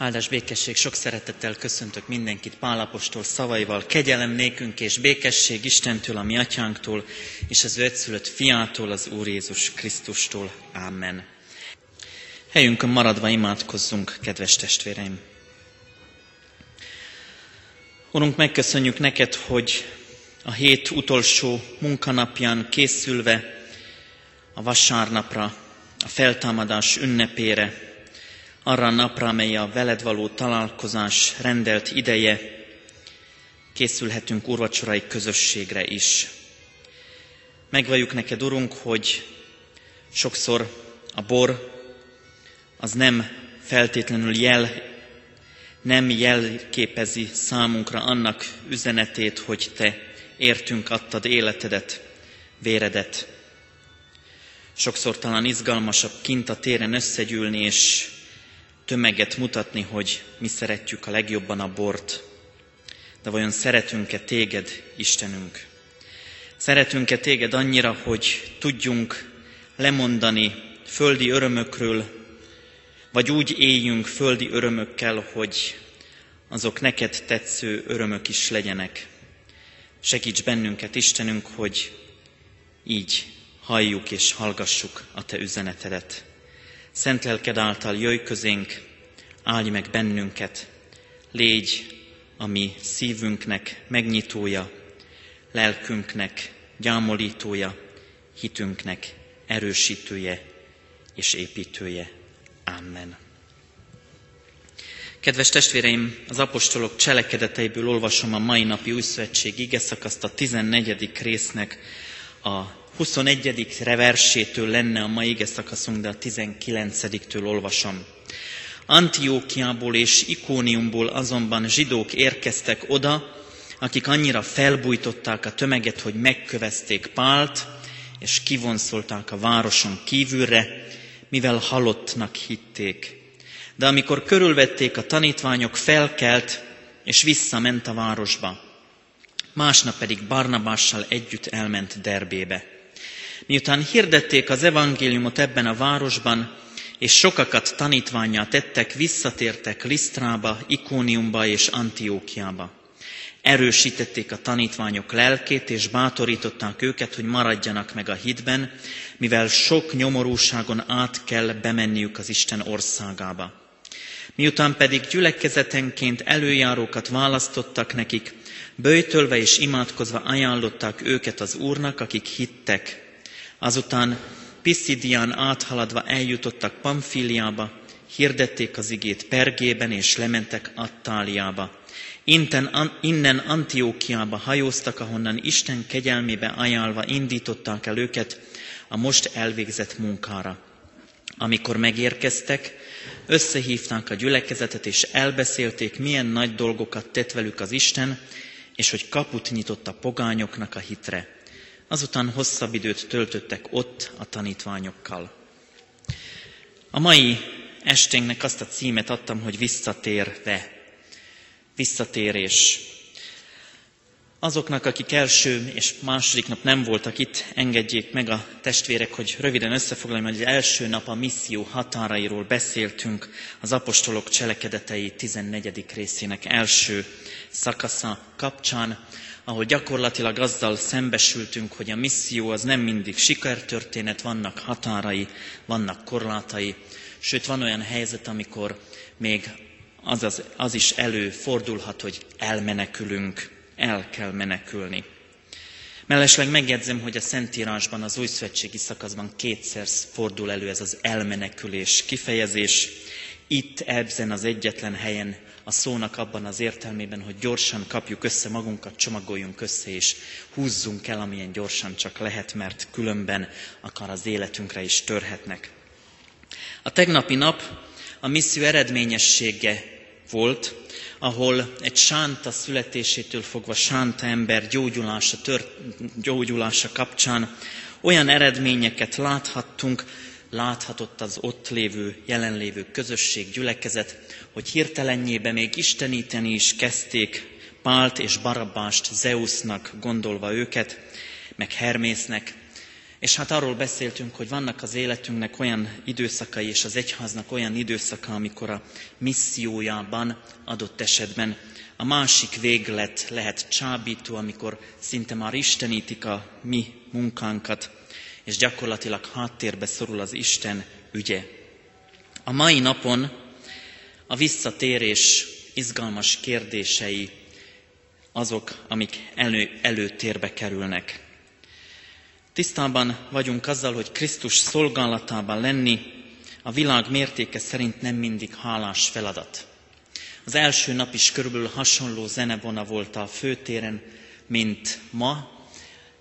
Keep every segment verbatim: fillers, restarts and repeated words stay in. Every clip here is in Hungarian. Áldás békesség, sok szeretettel köszöntök mindenkit Pál apostol szavaival. Kegyelem nékünk és békesség Istentől, a mi atyánktól, és az ő egyszülött fiától, az Úr Jézus Krisztustól. Amen. Helyünkön maradva imádkozzunk, kedves testvéreim. Urunk, megköszönjük neked, hogy a hét utolsó munkanapján készülve a vasárnapra, a feltámadás ünnepére, arra a napra, amely a veled való találkozás rendelt ideje, készülhetünk úrvacsorai közösségre is. Megvalljuk neked, Urunk, hogy sokszor a bor az nem feltétlenül jel, nem jelképezi számunkra annak üzenetét, hogy te értünk adtad életedet, véredet. Sokszor talán izgalmasabb kint a téren összegyűlni és tömeget mutatni, hogy mi szeretjük a legjobban a bort. De vajon szeretünk-e téged, Istenünk? Szeretünk-e téged annyira, hogy tudjunk lemondani földi örömökről, vagy úgy éljünk földi örömökkel, hogy azok neked tetsző örömök is legyenek? Segíts bennünket, Istenünk, hogy így halljuk és hallgassuk a te üzenetedet. Szent lelked által jöjj közénk, áldj meg bennünket, légy a mi szívünknek megnyitója, lelkünknek gyámolítója, hitünknek erősítője és építője. Amen. Kedves testvéreim, az apostolok cselekedeteiből olvasom a mai napi újszövetség igeszakaszt, a tizennegyedik résznek a huszonegyedik versétől lenne a mai igeszakaszunk, de a tizenkilencediktől olvasom. Antiókiából és Ikóniumból azonban zsidók érkeztek oda, akik annyira felbújtották a tömeget, hogy megkövezték Pált, és kivonszolták a városon kívülre, mivel halottnak hitték. De amikor körülvették a tanítványok, felkelt, és visszament a városba. Másnap pedig Barnabással együtt elment Derbébe. Miután hirdették az evangéliumot ebben a városban, és sokakat tanítvánnyá tettek, visszatértek Lisztrába, Ikóniumba és Antiókiába. Erősítették a tanítványok lelkét, és bátorították őket, hogy maradjanak meg a hitben, mivel sok nyomorúságon át kell bemenniük az Isten országába. Miután pedig gyülekezetenként előjárókat választottak nekik, böjtölve és imádkozva ajánlották őket az Úrnak, akik hittek. Azután Piszidián áthaladva eljutottak Pamfíliába, hirdették az igét Pergében, és lementek Attáliába. Inten, innen Antiókiába hajóztak, ahonnan Isten kegyelmébe ajánlva indították el őket a most elvégzett munkára. Amikor megérkeztek, összehívták a gyülekezetet, és elbeszélték, milyen nagy dolgokat tett velük az Isten, és hogy kaput nyitott a pogányoknak a hitre. Azután hosszabb időt töltöttek ott a tanítványokkal. A mai esténknek azt a címet adtam, hogy visszatérve. Visszatérés. Azoknak, akik első és második nap nem voltak itt, engedjék meg a testvérek, hogy röviden összefoglaljam, hogy az első nap a misszió határairól beszéltünk, az apostolok cselekedetei tizennegyedik részének első szakasza kapcsán, ahol gyakorlatilag azzal szembesültünk, hogy a misszió az nem mindig sikertörténet, vannak határai, vannak korlátai, sőt van olyan helyzet, amikor még az, az, az is előfordulhat, hogy elmenekülünk. El kell menekülni. Mellesleg megjegyzem, hogy a Szentírásban, az újszövetségi szakaszban kétszer fordul elő ez az elmenekülés kifejezés. Itt ebben az egyetlen helyen a szónak abban az értelmében, hogy gyorsan kapjuk össze magunkat, csomagoljunk össze, és húzzunk el, amilyen gyorsan csak lehet, mert különben akár az életünkre is törhetnek. A tegnapi nap a misszió eredményessége volt, ahol egy sánta születésétől fogva sánta ember gyógyulása, tört, gyógyulása kapcsán olyan eredményeket láthattunk, láthatott az ott lévő, jelenlévő közösség, gyülekezet, hogy hirtelenjében még isteníteni is kezdték Pált és Barabbást, Zeusznak gondolva őket, meg Hermésznek, És hát arról beszéltünk, hogy vannak az életünknek olyan időszakai, és az egyháznak olyan időszaka, amikor a missziójában adott esetben a másik véglet lehet csábító, amikor szinte már istenítik a mi munkánkat, és gyakorlatilag háttérbe szorul az Isten ügye. A mai napon a visszatérés izgalmas kérdései azok, amik elő, előtérbe kerülnek. Tisztában vagyunk azzal, hogy Krisztus szolgálatában lenni a világ mértéke szerint nem mindig hálás feladat. Az első nap is körülbelül hasonló zenevona volt a főtéren, mint ma,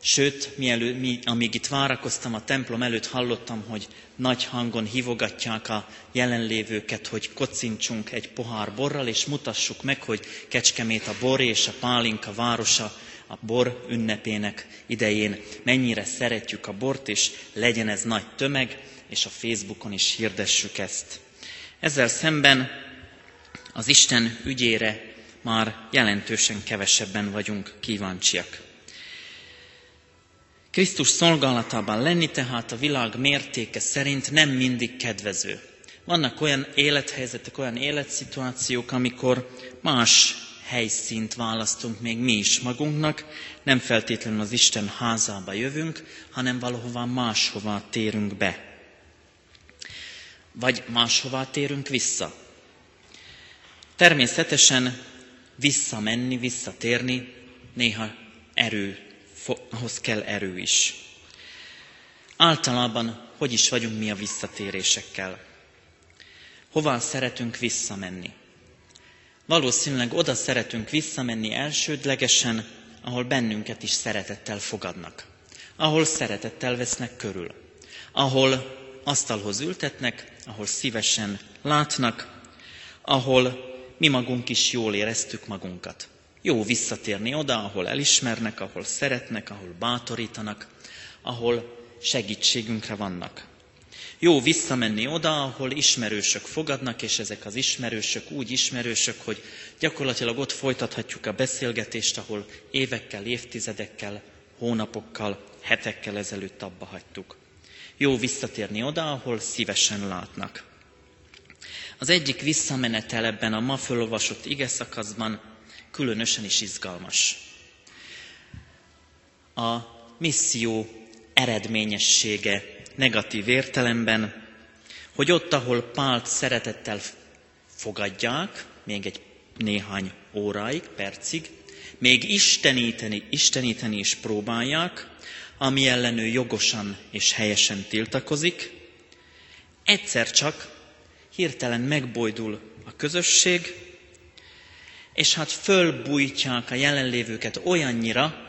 sőt, mielő, mi, amíg itt várakoztam a templom előtt, hallottam, hogy nagy hangon hívogatják a jelenlévőket, hogy kocincsunk egy pohár borral, és mutassuk meg, hogy Kecskemét a bor és a pálinka városa a bor ünnepének idején. Mennyire szeretjük a bort, és legyen ez nagy tömeg, és a Facebookon is hirdessük ezt. Ezzel szemben az Isten ügyére már jelentősen kevesebben vagyunk kíváncsiak. Krisztus szolgálatában lenni tehát a világ mértéke szerint nem mindig kedvező. Vannak olyan élethelyzetek, olyan életszituációk, amikor más helyszínt választunk még mi is magunknak, nem feltétlenül az Isten házába jövünk, hanem valahová máshová térünk be. Vagy máshová térünk vissza. Természetesen visszamenni, visszatérni néha erő. Ahhoz kell erő is. Általában hogy is vagyunk mi a visszatérésekkel? Hová szeretünk visszamenni? Valószínűleg oda szeretünk visszamenni elsődlegesen, ahol bennünket is szeretettel fogadnak. Ahol szeretettel vesznek körül. Ahol asztalhoz ültetnek, ahol szívesen látnak, ahol mi magunk is jól éreztük magunkat. Jó visszatérni oda, ahol elismernek, ahol szeretnek, ahol bátorítanak, ahol segítségünkre vannak. Jó visszamenni oda, ahol ismerősök fogadnak, és ezek az ismerősök úgy ismerősök, hogy gyakorlatilag ott folytathatjuk a beszélgetést, ahol évekkel, évtizedekkel, hónapokkal, hetekkel ezelőtt abba hagytuk. Jó visszatérni oda, ahol szívesen látnak. Az egyik visszamenetel ebben a ma felolvasott igeszakaszban különösen is izgalmas. A misszió eredményessége negatív értelemben, hogy ott, ahol Pált szeretettel fogadják, még egy néhány óráig, percig, még isteníteni, isteníteni is próbálják, ami ellen ő jogosan és helyesen tiltakozik, egyszer csak hirtelen megbojdul a közösség, és hát fölbújtják a jelenlévőket olyannyira,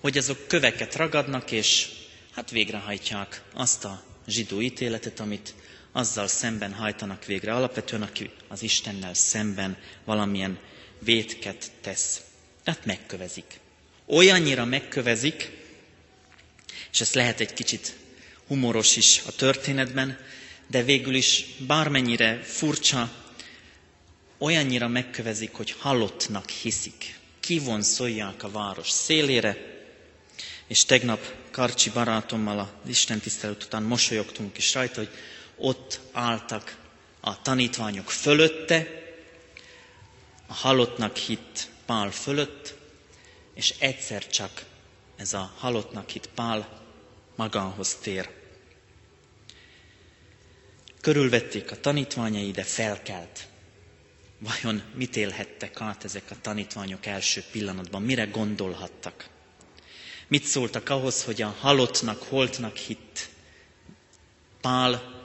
hogy azok köveket ragadnak, és hát végrehajtják azt a zsidó ítéletet, amit azzal szemben hajtanak végre alapvetően, aki az Istennel szemben valamilyen vétket tesz. Tehát megkövezik. Olyannyira megkövezik, és ez lehet egy kicsit humoros is a történetben, de végül is bármennyire furcsa, olyannyira megkövezik, hogy halottnak hiszik. Kivonszolják a város szélére, és tegnap Karcsi barátommal az istentisztelet után mosolyogtunk is rajta, hogy ott álltak a tanítványok fölötte, a halottnak hitt Pál fölött, és egyszer csak ez a halottnak hitt Pál magához tér. Körülvették a tanítványai, de felkelt. Vajon mit élhettek át ezek a tanítványok első pillanatban? Mire gondolhattak? Mit szóltak ahhoz, hogy a halottnak, holtnak hitt Pál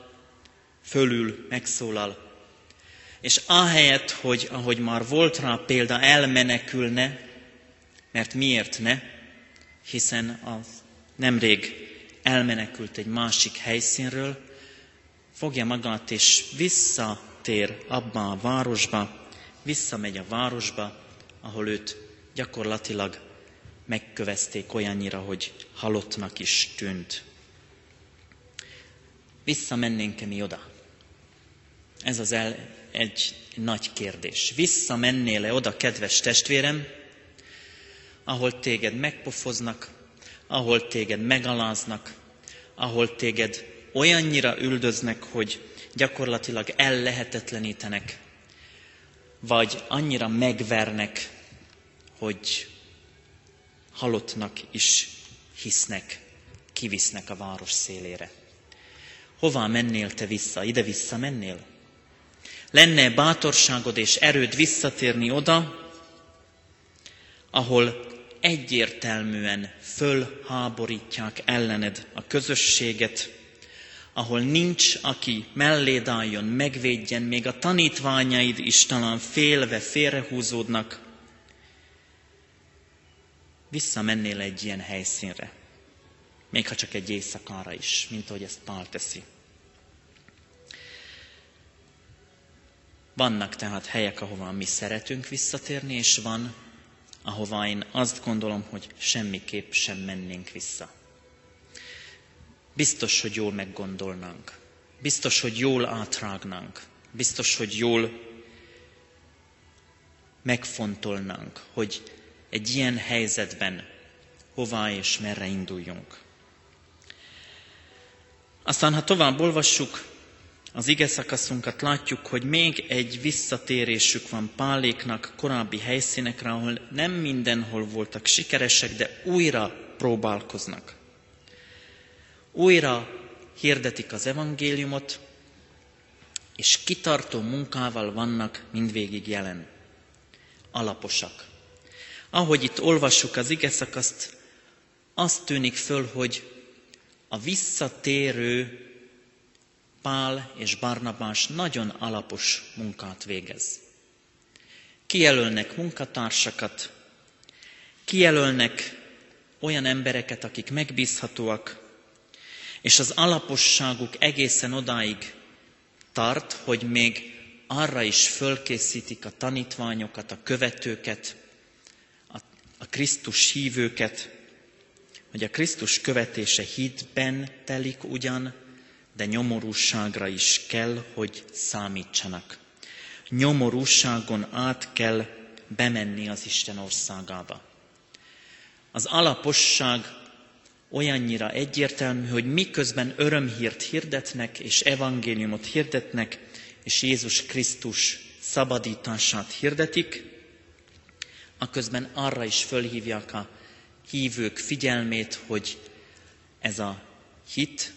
fölül megszólal, és ahelyett, hogy ahogy már volt rá példa, elmenekülne, mert miért ne, hiszen az nemrég elmenekült egy másik helyszínről, fogja magát és vissza, tér abba a városba, visszamegy a városba, ahol őt gyakorlatilag megkövezték olyannyira, hogy halottnak is tűnt. Visszamennénk-e mi oda? Ez az el, egy nagy kérdés. Visszamennél-e oda, kedves testvérem, ahol téged megpofoznak, ahol téged megaláznak, ahol téged olyannyira üldöznek, hogy gyakorlatilag ellehetetlenítenek, vagy annyira megvernek, hogy halottnak is hisznek, kivisznek a város szélére. Hová mennél te vissza? Ide-vissza mennél? Lenne bátorságod és erőd visszatérni oda, ahol egyértelműen fölháborítják ellened a közösséget, ahol nincs, aki melléd álljon, megvédjen, még a tanítványaid is talán félve félrehúzódnak. Visszamennél egy ilyen helyszínre, még ha csak egy éjszakára is, mint ahogy ezt Pál teszi. Vannak tehát helyek, ahova mi szeretünk visszatérni, és van, ahova én azt gondolom, hogy semmiképp sem mennénk vissza. Biztos, hogy jól meggondolnánk. Biztos, hogy jól átrágnánk. Biztos, hogy jól megfontolnánk, hogy egy ilyen helyzetben hová és merre induljunk. Aztán, ha tovább olvassuk az ige szakaszunkat, látjuk, hogy még egy visszatérésük van Páléknak korábbi helyszínekre, ahol nem mindenhol voltak sikeresek, de újra próbálkoznak. Újra hirdetik az evangéliumot, és kitartó munkával vannak mindvégig jelen. Alaposak. Ahogy itt olvassuk az ige szakaszt, az tűnik föl, hogy a visszatérő Pál és Barnabás nagyon alapos munkát végez. Kijelölnek munkatársakat, kijelölnek olyan embereket, akik megbízhatóak, és az alaposságuk egészen odáig tart, hogy még arra is fölkészítik a tanítványokat, a követőket, a Krisztus hívőket, hogy a Krisztus követése hitben telik ugyan, de nyomorúságra is kell, hogy számítsanak. Nyomorúságon át kell bemenni az Isten országába. Az alaposság olyannyira egyértelmű, hogy miközben örömhírt hirdetnek, és evangéliumot hirdetnek, és Jézus Krisztus szabadítását hirdetik, aközben arra is fölhívják a hívők figyelmét, hogy ez a hit,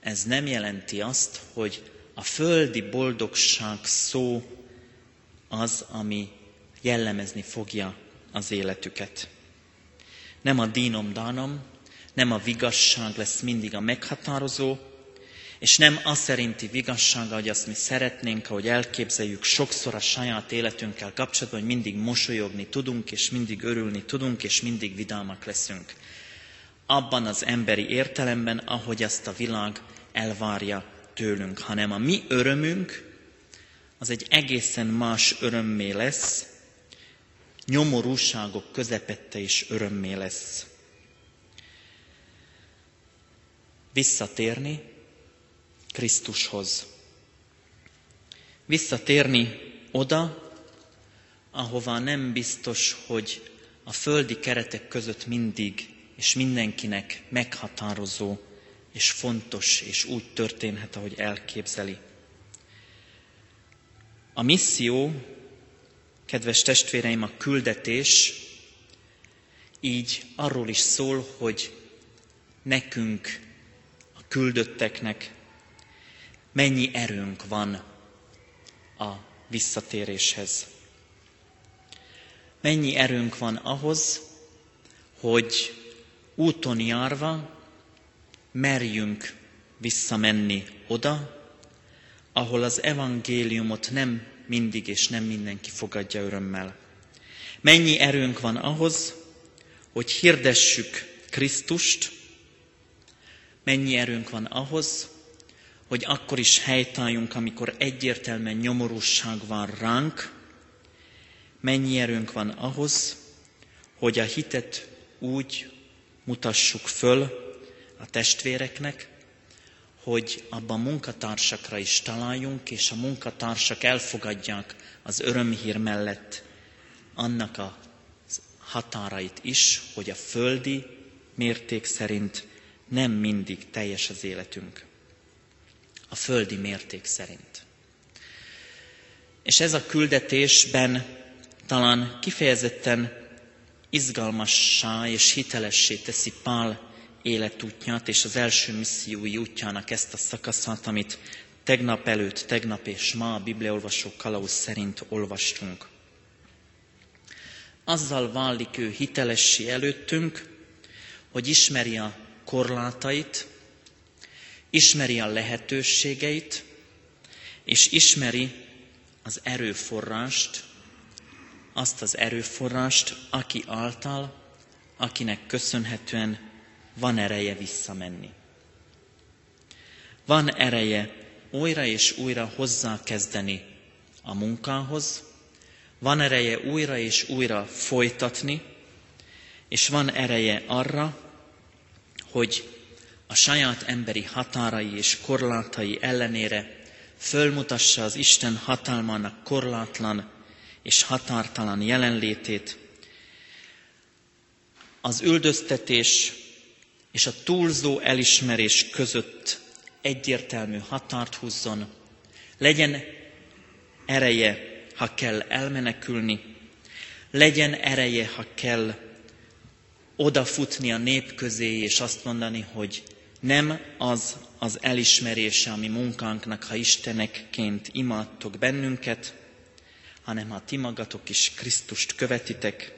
ez nem jelenti azt, hogy a földi boldogság szó az, ami jellemezni fogja az életüket. Nem a dínom-dánom, nem a vigasság lesz mindig a meghatározó, és nem a szerinti vigassága, hogy azt mi szeretnénk, ahogy elképzeljük sokszor a saját életünkkel kapcsolatban, hogy mindig mosolyogni tudunk, és mindig örülni tudunk, és mindig vidámak leszünk. Abban az emberi értelemben, ahogy azt a világ elvárja tőlünk, hanem a mi örömünk az egy egészen más örömmé lesz, nyomorúságok közepette is örömmé lesz. Visszatérni Krisztushoz. Visszatérni oda, ahová nem biztos, hogy a földi keretek között mindig és mindenkinek meghatározó és fontos, és úgy történhet, ahogy elképzeli. A misszió, kedves testvéreim, a küldetés így arról is szól, hogy nekünk, a küldötteknek mennyi erőnk van a visszatéréshez. Mennyi erőnk van ahhoz, hogy úton járva merjünk visszamenni oda, ahol az evangéliumot nem mindig és nem mindenki fogadja örömmel. Mennyi erőnk van ahhoz, hogy hirdessük Krisztust, mennyi erőnk van ahhoz, hogy akkor is helytálljunk, amikor egyértelműen nyomorúság van ránk, mennyi erőnk van ahhoz, hogy a hitet úgy mutassuk föl a testvéreknek, hogy abban munkatársakra is találjunk, és a munkatársak elfogadják az örömhír mellett annak a határait is, hogy a földi mérték szerint nem mindig teljes az életünk. A földi mérték szerint. És ez a küldetésben talán kifejezetten izgalmassá és hitelessé teszi Pál életútját és az első missziói útjának ezt a szakaszát, amit tegnap előtt, tegnap és ma a bibliaolvasó kalauz szerint olvastunk. Azzal válik ő hitelessé előttünk, hogy ismeri a korlátait, ismeri a lehetőségeit, és ismeri az erőforrást, azt az erőforrást, aki által, akinek köszönhetően van ereje visszamenni. Van ereje újra és újra hozzákezdeni a munkához, van ereje újra és újra folytatni, és van ereje arra, hogy a saját emberi határai és korlátai ellenére fölmutassa az Isten hatalmának korlátlan és határtalan jelenlétét. Az üldöztetés és a túlzó elismerés között egyértelmű határt húzzon, legyen ereje, ha kell elmenekülni, legyen ereje, ha kell odafutni a nép közé, és azt mondani, hogy nem az az elismerése a mi munkánknak, ha istenekként imádtok bennünket, hanem ha ti magatok is Krisztust követitek,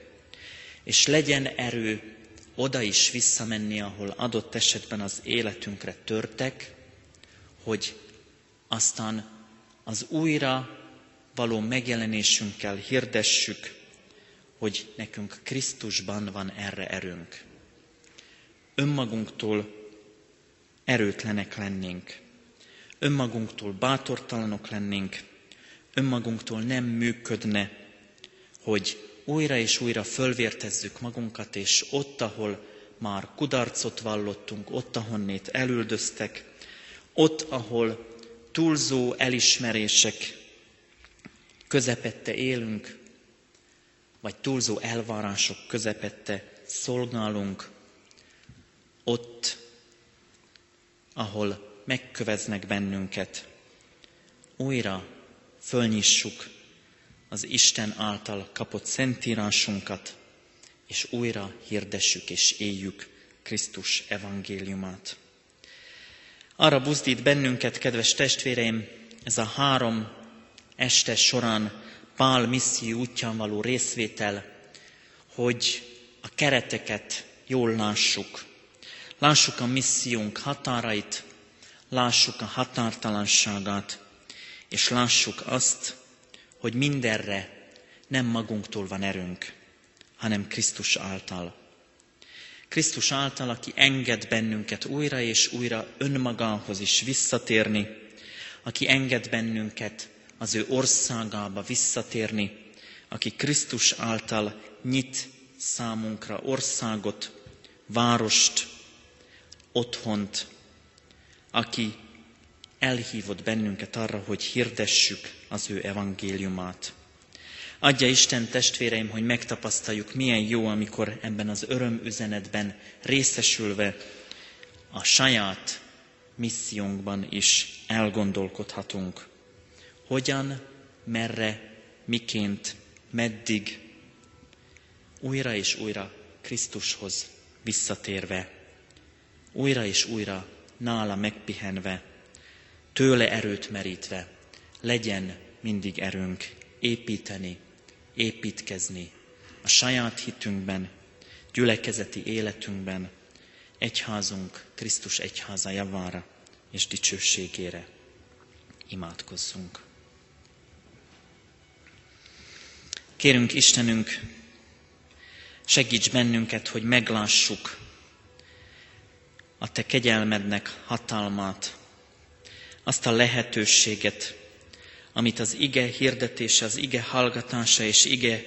és legyen erő oda is visszamenni, ahol adott esetben az életünkre törtek, hogy aztán az újra való megjelenésünkkel hirdessük, hogy nekünk Krisztusban van erre erőnk. Önmagunktól erőtlenek lennénk, önmagunktól bátortalanok lennénk, önmagunktól nem működne, hogy újra és újra fölvértezzük magunkat, és ott, ahol már kudarcot vallottunk, ott, ahonnét elüldöztek, ott, ahol túlzó elismerések közepette élünk, vagy túlzó elvárások közepette szolgálunk, ott, ahol megköveznek bennünket, újra fölnyissuk az Isten által kapott szentírásunkat, és újra hirdessük és éljük Krisztus evangéliumát. Arra buzdít bennünket, kedves testvéreim, ez a három este során Pál misszió útján való részvétel, hogy a kereteket jól lássuk. Lássuk a missziónk határait, lássuk a határtalanságát, és lássuk azt, hogy mindenre nem magunktól van erőnk, hanem Krisztus által. Krisztus által, aki enged bennünket újra és újra önmagához is visszatérni, aki enged bennünket az ő országába visszatérni, aki Krisztus által nyit számunkra országot, várost, otthont, aki elhívott bennünket arra, hogy hirdessük az ő evangéliumát. Adja Isten, testvéreim, hogy megtapasztaljuk, milyen jó, amikor ebben az örömüzenetben részesülve a saját missziónkban is elgondolkodhatunk. Hogyan, merre, miként, meddig, újra és újra Krisztushoz visszatérve, újra és újra nála megpihenve, tőle erőt merítve, legyen mindig erőnk építeni, építkezni a saját hitünkben, gyülekezeti életünkben, egyházunk Krisztus egyháza javára és dicsőségére. Imádkozzunk. Kérünk Istenünk, segíts bennünket, hogy meglássuk a Te kegyelmednek hatalmát, azt a lehetőséget, amit az ige hirdetése, az ige hallgatása és ige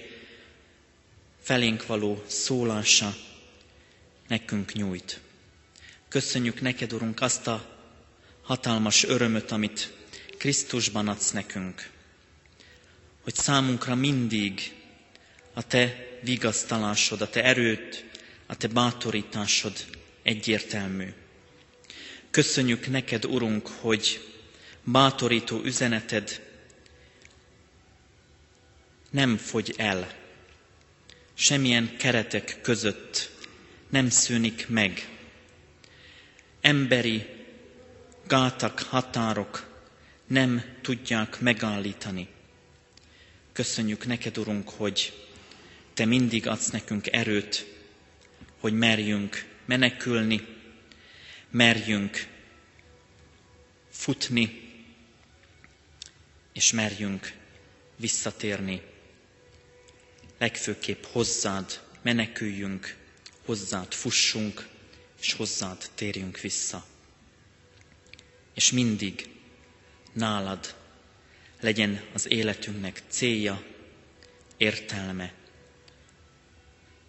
felénk való szólása nekünk nyújt. Köszönjük neked, Urunk, azt a hatalmas örömöt, amit Krisztusban adsz nekünk, hogy számunkra mindig a Te vigasztalásod, a Te erőd, a a te bátorításod egyértelmű. Köszönjük neked, Urunk, hogy bátorító üzeneted nem fogy el, semmilyen keretek között nem szűnik meg. Emberi gátak, határok nem tudják megállítani. Köszönjük neked, Urunk, hogy te mindig adsz nekünk erőt, hogy merjünk menekülni, merjünk futni, és merjünk visszatérni. Legfőképp hozzád meneküljünk, hozzád fussunk, és hozzád térjünk vissza. És mindig nálad legyen az életünknek célja, értelme.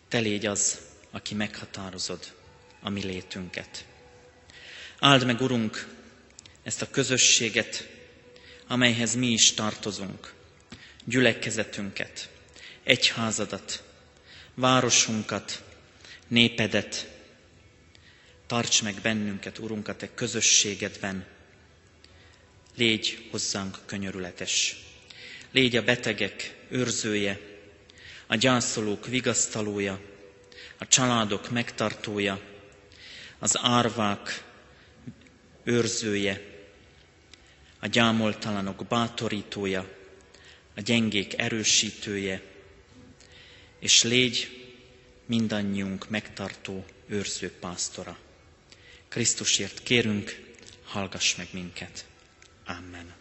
Te légy az, aki meghatározod a mi létünket. Áld meg, Urunk, ezt a közösséget, amelyhez mi is tartozunk, gyülekezetünket, egyházadat, városunkat, népedet. Tarts meg bennünket, Urunk, a te közösségedben. Légy hozzánk könyörületes. Légy a betegek őrzője, a gyászolók vigasztalója, a családok megtartója, az árvák őrzője, a gyámoltalanok bátorítója, a gyengék erősítője, és légy mindannyiunk megtartó őrző pásztora. Krisztusért kérünk, hallgass meg minket. Amen.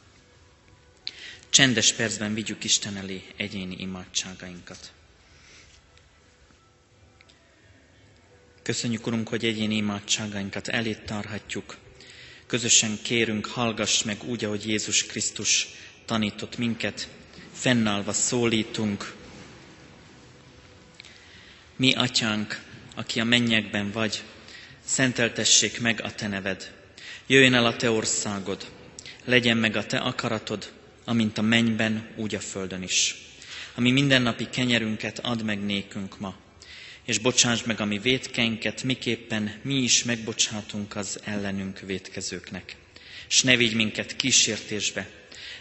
Csendes percben vigyük Isten elé egyéni imádságainkat. Köszönjük, Urunk, hogy egyéni imádságainkat elé tárhatjuk. Közösen kérünk, hallgass meg úgy, ahogy Jézus Krisztus tanított minket. Fennállva szólítunk. Mi, Atyánk, aki a mennyekben vagy, szenteltessék meg a te neved. Jöjjön el a te országod. Legyen meg a te akaratod, amint a mennyben, úgy a földön is. A mi mindennapi kenyerünket add meg nékünk ma, és bocsásd meg a mi vétkeinket, miképpen mi is megbocsátunk az ellenünk vétkezőknek. S ne vigy minket kísértésbe,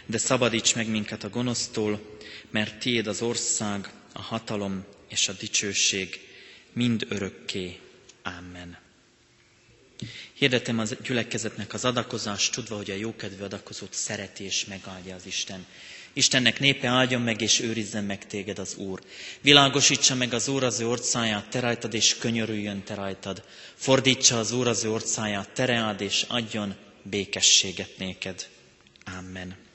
de szabadíts meg minket a gonosztól, mert tiéd az ország, a hatalom és a dicsőség mind örökké. Amen. Hirdetem a gyülekezetnek az adakozást, tudva, hogy a jókedvű adakozót szereti és megáldja az Isten. Istennek népe, áldjon meg és őrizzen meg téged az Úr. Világosítsa meg az Úr az ő orcáját te rajtad, és könyörüljön te rajtad. Fordítsa az Úr az ő orcáját te reád, és adjon békességet néked. Amen.